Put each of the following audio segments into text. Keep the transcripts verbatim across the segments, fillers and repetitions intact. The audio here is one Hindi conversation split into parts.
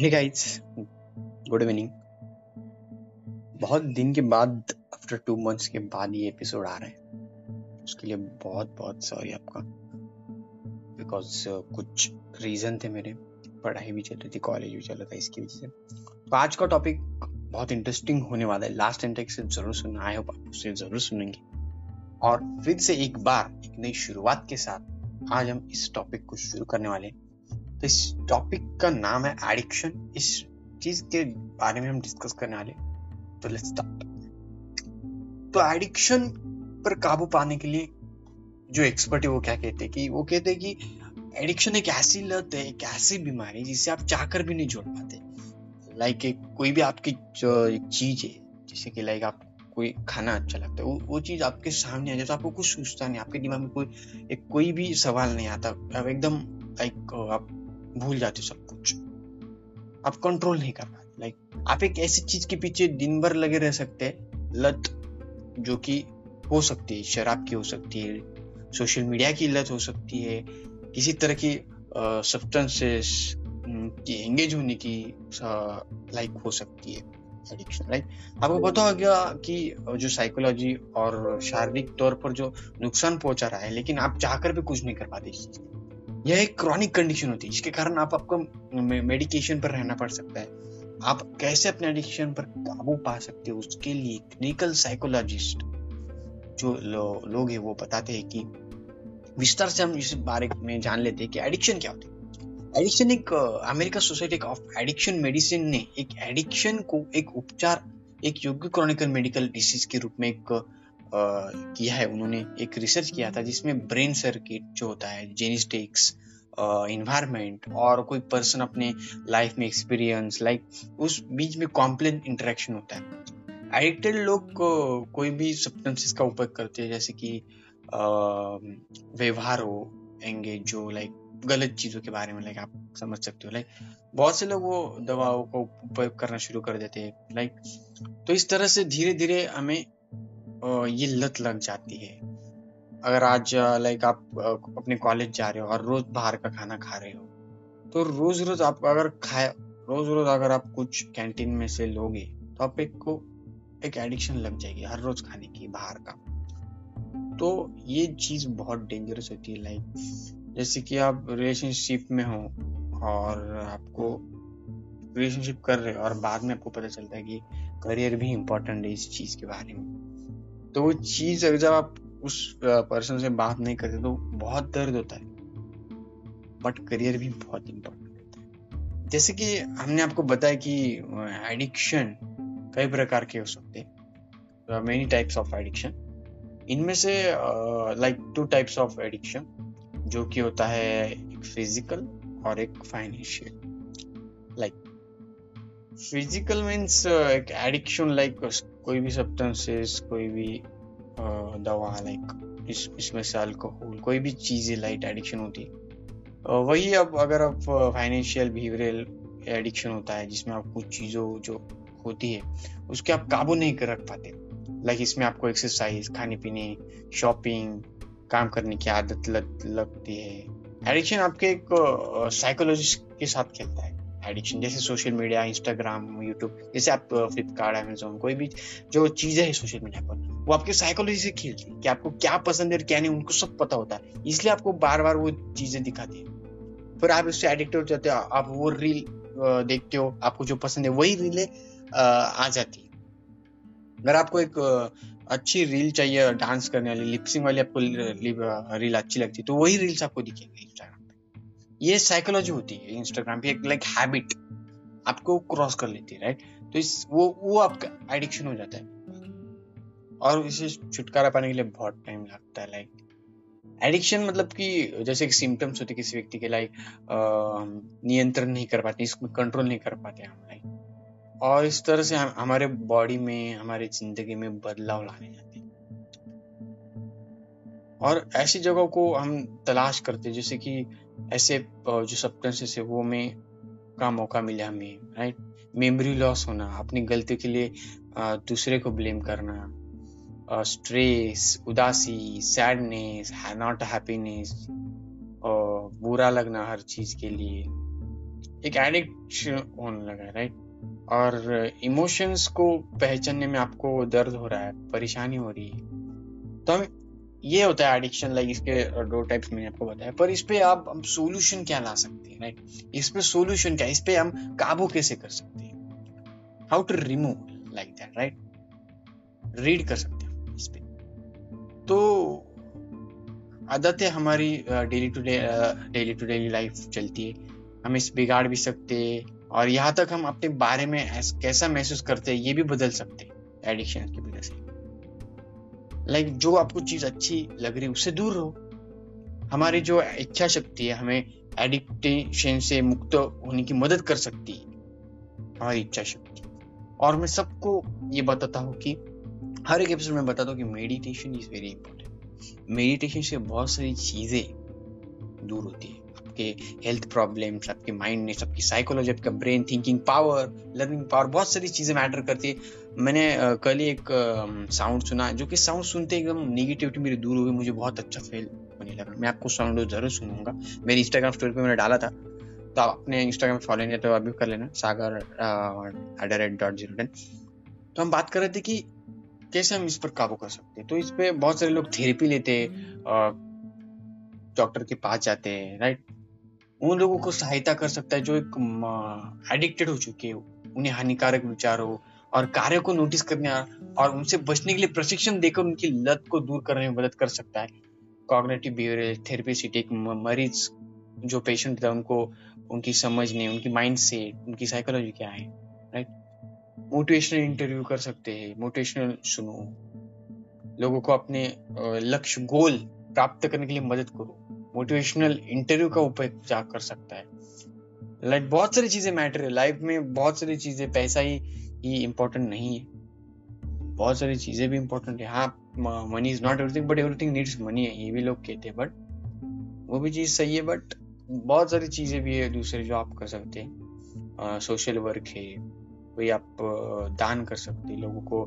Hey guys, good evening. बहुत दिन के बाद, आफ्टर टू मंथ्स के बाद ये एपिसोड आ रहा है, उसके लिए बहुत बहुत सॉरी आपका। बिकॉज कुछ रीज़न थे मेरे, पढ़ाई भी चल रही थी, कॉलेज भी चल रहा था, इसकी वजह से। तो आज का टॉपिक बहुत इंटरेस्टिंग होने वाला है। लास्ट इंटेक से जरूर सुनना, आई होप आप उससे जरूर सुनेंगे। और फिर से एक बार एक नई शुरुआत के साथ आज हम इस टॉपिक को शुरू करने वाले हैं। तो इस टॉपिक का नाम है एडिक्शन। इस चीज के बारे में हम डिस्कस करने वाले। तो लेट्स स्टार्ट। तो एडिक्शन पर काबू पाने के लिए जो एक्सपर्ट है वो क्या कहते हैं कि वो कहते हैं कि एडिक्शन एक ऐसी लत है, एक ऐसी बीमारी जिसे आप चाहकर भी नहीं छोड़ पाते। लाइक एक कोई भी आपकी चीज है, जैसे कि लाइक आप कोई खाना अच्छा लगता है, वो वो चीज आपके सामने आ जाए तो आपको कुछ सोचता नहीं, आपके दिमाग में कोई एक कोई भी सवाल नहीं आता। आप एकदम लाइक आप भूल जाते हो सब कुछ, आप कंट्रोल नहीं कर पाते। लाइक आप एक ऐसी चीज के पीछे दिन भर लगे रह सकते हैं, लत जो कि हो सकती है शराब की, हो सकती है सोशल मीडिया की लत, हो सकती है किसी तरह की सब्सटेंसेस की एंगेज होने की लाइक हो सकती है एडिक्शन। राइट, आपको पता होगा कि जो साइकोलॉजी और शारीरिक तौर पर जो नुकसान पहुंचा रहा है, लेकिन आप चाहकर भी कुछ नहीं कर पाते। यह एक क्रॉनिक कंडीशन होती है, इसके कारण आप आपको मेडिकेशन पर रहना पड़ सकता है। आप कैसे अपने एडिक्शन पर काबू पा सकते हो, उसके लिए क्लिनिकल साइकोलॉजिस्ट जो लो, लोग हैं वो बताते हैं कि विस्तार से हम इस बारे में जान लेते हैं कि एडिक्शन क्या होती है। एडिक्शन एक America society of addiction medicine ने एक एडिक्शन को एक उपचार, एक योग्य क्रॉनिकल मेडिकल डिसीज के रूप में एक किया है। उन्होंने एक रिसर्च किया था जिसमें ब्रेन सर्किट जो होता है, जेनेटिक्स, इन्वायरमेंट और कोई पर्सन अपने लाइफ में एक्सपीरियंस, लाइक उस बीच में कॉम्प्लेन इंटरेक्शन होता है। एडिक्टेड लोग को, कोई भी सब्सटेंसेस का उपयोग करते हैं, जैसे कि व्यवहार हो एंगेज जो लाइक गलत चीजों के बारे में, लाइक आप समझ सकते हो। लाइक बहुत से लोग वो दवाओं का उपयोग करना शुरू कर देते हैं। लाइक तो इस तरह से धीरे धीरे हमें ये लत लग जाती है। अगर आज लाइक आप अपने कॉलेज जा रहे हो और रोज बाहर का खाना खा रहे हो, तो रोज रोज आप अगर खाए रोज रोज अगर आप कुछ कैंटीन में से लोगे तो आप एक को एक एडिक्शन लग जाएगी हर रोज खाने की बाहर का। तो ये चीज बहुत डेंजरस होती है। लाइक जैसे कि आप रिलेशनशिप में हो और आपको रिलेशनशिप कर रहे हो और बाद में आपको पता चलता है कि करियर भी इम्पोर्टेंट है इस चीज के बारे में, तो वो चीज अगर जब आप उस पर्सन से बात नहीं करते तो बहुत दर्द होता है। बट करियर भी बहुत इम्पोर्टेंट होता है। जैसे कि हमने आपको बताया कि एडिक्शन कई प्रकार के हो सकते हैं, मेनी टाइप्स ऑफ एडिक्शन। इनमें से like two types of addiction जो कि होता है एक फिजिकल और एक फाइनेंशियल। लाइक फिजिकल मीन्स एक एडिक्शन लाइक कोई भी सब्सटेंसेस, कोई भी दवा, लाइक इस इसमें से अल्कोहल, कोई भी चीज़ें लाइट एडिक्शन होती है। वही अब अगर आप फाइनेंशियल बिहेवियरल एडिक्शन होता है जिसमें आप कुछ चीज़ों जो होती है उसके आप काबू नहीं कर रख पाते। लाइक इसमें आपको एक्सरसाइज, खाने पीने, शॉपिंग, काम करने की आदत लग लगती है। एडिक्शन आपके एक साइकोलॉजिस्ट के साथ खेलता है। एडिक्शन जैसे सोशल मीडिया, इंस्टाग्राम, यूट्यूब, जैसे आप फ्लिपकार्ट, अमेजोन, कोई भी जो चीजें हैं सोशल मीडिया पर, वो आपके साइकोलॉजी से खेलती है कि आपको क्या पसंद है और क्या नहीं, उनको सब पता होता है, इसलिए आपको बार बार वो चीजें दिखाती है। फिर आप उससे एडिक्ट हो जाते हो, आप वो रील देखते हो, आपको जो पसंद है वही रीलें आ जाती है। अगर आपको एक अच्छी रील चाहिए, डांस करने वाली, लिपसिंग वाली आपको रील अच्छी लगती है तो वही रील्स आपको दिखेंगे इंस्टाग्राम। ये साइकोलॉजी होती है इंस्टाग्राम पे, एक लाइक हैबिट आपको क्रॉस कर लेती है। राइट, तो इस वो वो आपका एडिक्शन हो जाता है और इसे छुटकारा पाने के लिए बहुत टाइम लगता है। लाइक एडिक्शन मतलब कि जैसे सिम्टम्स होते किसी व्यक्ति के, लाइक नियंत्रण नहीं कर पाते, इसमें कंट्रोल नहीं कर पाते हम। लाइक और इस तरह से हम हमारे बॉडी में, हमारी जिंदगी में बदलाव लाने जाते हैं और ऐसी जगहों को हम तलाश करते हैं जैसे कि ऐसे जो सब्सटेंसेस है वो में का मौका मिले हमें। राइट, मेमोरी लॉस होना, अपनी गलती के लिए दूसरे को ब्लेम करना, स्ट्रेस, उदासी, सैडनेस, नॉट हैप्पीनेस, बुरा लगना हर चीज के लिए, एक एडिक्ट होने लगा है, राइट। और इमोशंस को पहचानने में आपको दर्द हो रहा है, परेशानी हो रही है, तो हम ये होता है एडिक्शन। लाइक इसके दो टाइप्स मैंने आपको बताया, पर इस पे आप हम सोल्यूशन क्या ला सकते हैं, राइट। इस पे सोल्यूशन क्या, इस पे हम काबू कैसे कर सकते हैं, how to remove like that, right. Read कर सकते हैं इस पे। तो आदतें हमारी daily to day daily to daily life चलती है, हम इस बिगाड़ भी सकते हैं, और यहाँ तक हम अपने बारे में कैसा महसूस करते हैं ये भी बदल सकते हैं एडिक्शन की वजह से। लाइक जो आपको चीज अच्छी लग रही उससे दूर रहो। हमारी जो इच्छा शक्ति है हमें एडिक्शन से मुक्त होने की मदद कर सकती है, हमारी इच्छा शक्ति। और मैं सबको ये बताता हूँ कि हर एक एपिसोड में बताता हूँ कि meditation is very important. Meditation से बहुत सारी चीजें दूर होती है, आपके हेल्थ प्रॉब्लम्स, आपके माइंडनेस, आपकी साइकोलॉजी, आपका brain, thinking power, learning power, बहुत सारी चीजें मैटर करती है। मैंने कल ही एक साउंड सुना, जो कि साउंड सुनते एकदम नेगेटिविटी मेरी दूर हो गई, मुझे बहुत अच्छा फील होने लगा। मैं आपको साउंड जरूर सुनूंगा, मेरी इंस्टाग्राम स्टोरी पे मैंने डाला था, तो आप अपने इंस्टाग्राम फॉलो नहीं तो अभी कर लेना, Sagar eight dot zero ten. तो हम बात कर रहे थे कि कैसे हम इस पर काबू कर सकते हैं। तो इस पे बहुत सारे लोग थेरेपी लेते हैं, डॉक्टर के पास जाते हैं, राइट। उन लोगों को सहायता कर सकता है जो एक एडिक्टेड हो चुके हो, उन्हें हानिकारक विचारों और कार्यों को नोटिस करने और उनसे बचने के लिए प्रशिक्षण देकर उनकी लत को दूर करने में मदद कर सकता है। कॉग्निटिव बिहेवियरल थेरेपिस्ट एक मरीज जो पेशेंट था उनको उनकी समझने, उनकी माइंड सेट, उनकी साइकोलॉजी क्या है, राइट। मोटिवेशनल इंटरव्यू कर सकते हैं, मोटिवेशनल सुनो, लोगों को अपने लक्ष्य गोल प्राप्त करने के लिए मदद करो, मोटिवेशनल इंटरव्यू का उपयोग जा कर सकता है। लाइक बहुत सारी चीजें मैटर है लाइफ में, बहुत सारी चीजें, पैसा ही ही इम्पोर्टेंट नहीं है, बहुत सारी चीजें भी इम्पोर्टेंट है। हाँ, money is not everything but everything needs money है, ये भी लोग कहते हैं, बट वो भी चीज सही है। बट बहुत सारी चीजें भी है दूसरे जो आप कर सकते हैं, सोशल वर्क है, वही आप दान कर सकते हैं, लोगों को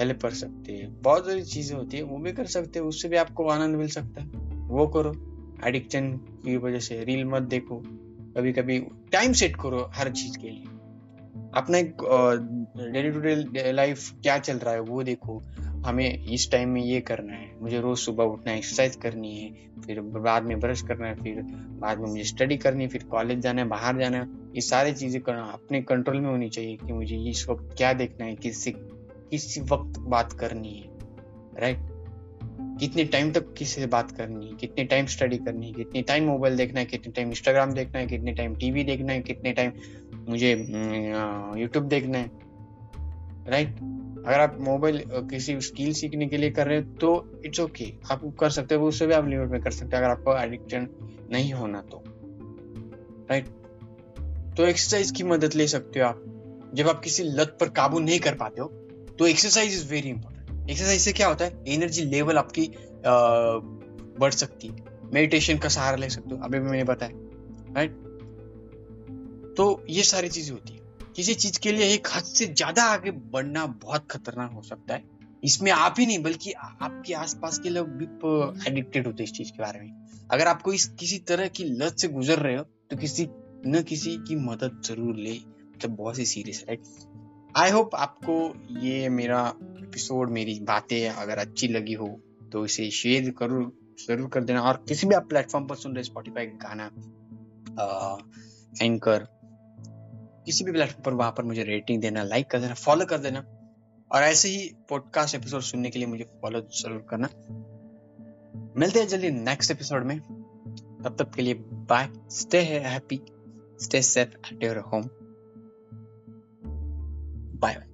हेल्प कर सकते हैं, बहुत सारी चीजें होती है वो भी कर सकते हैं, उससे भी आपको आनंद मिल सकता है, वो करो। एडिक्शन की वजह से रील मत देखो, कभी कभी टाइम सेट करो हर चीज के लिए, अपना एक डेली टू डे लाइफ क्या चल रहा है वो देखो, हमें इस टाइम में ये करना है, मुझे रोज सुबह उठना है, एक्सरसाइज करनी है, फिर बाद में ब्रश करना है, फिर बाद में मुझे स्टडी करनी है, फिर कॉलेज जाना है, बाहर जाना है, ये सारी चीजें करना अपने कंट्रोल में होनी चाहिए कि मुझे इस वक्त क्या देखना है, किससे किस वक्त बात करनी है, राइट। कितने टाइम तक किससे बात करनी है, कितने टाइम स्टडी करनी है, कितने टाइम मोबाइल देखना है, कितने टाइम इंस्टाग्राम देखना है, कितने टाइम टीवी देखना है, कितने टाइम मुझे यूट्यूब देखना है, राइट। अगर आप मोबाइल किसी स्किल सीखने के लिए कर रहे हो तो इट्स ओके okay, आप कर सकते हो, उससे भी आप लिमिट में कर सकते हो अगर आपको एडिक्शन नहीं होना तो, राइट। तो एक्सरसाइज की मदद ले सकते हो आप, जब आप किसी लत पर काबू नहीं कर पाते हो तो exercise is very important. Exercise से क्या होता है, एनर्जी लेवल आपकी आ, बढ़ सकती है। मेडिटेशन का सहारा ले सकते हो, अभी मैंने बताया, राइट। तो ये सारी चीजें होती है। किसी चीज के लिए एक हद से ज्यादा आगे बढ़ना बहुत खतरनाक हो सकता है, इसमें आप ही नहीं बल्कि आपके आसपास के लोग भी एडिक्टेड होते हैं इस चीज के बारे में। अगर आपको इस किसी तरह की लत से गुजर रहे हो तो किसी न किसी की मदद जरूर ले, मतलब बहुत ही सीरियस, राइट। आई होप आपको ये मेरा एपिसोड, मेरी बातें अगर अच्छी लगी हो तो इसे शेयर करो, जरूर कर देना। और किसी भी आप प्लेटफॉर्म पर सुन रहे, स्पॉटिफाई, गाना, एंकर, किसी भी प्लेटफॉर्म पर, वहां पर मुझे रेटिंग देना, लाइक कर देना, फॉलो कर देना। और ऐसे ही पॉडकास्ट एपिसोड सुनने के लिए मुझे फॉलो जरूर करना। मिलते हैं जल्दी नेक्स्ट एपिसोड में, तब तक के लिए bye. Stay happy, stay safe at your home. Bye bye.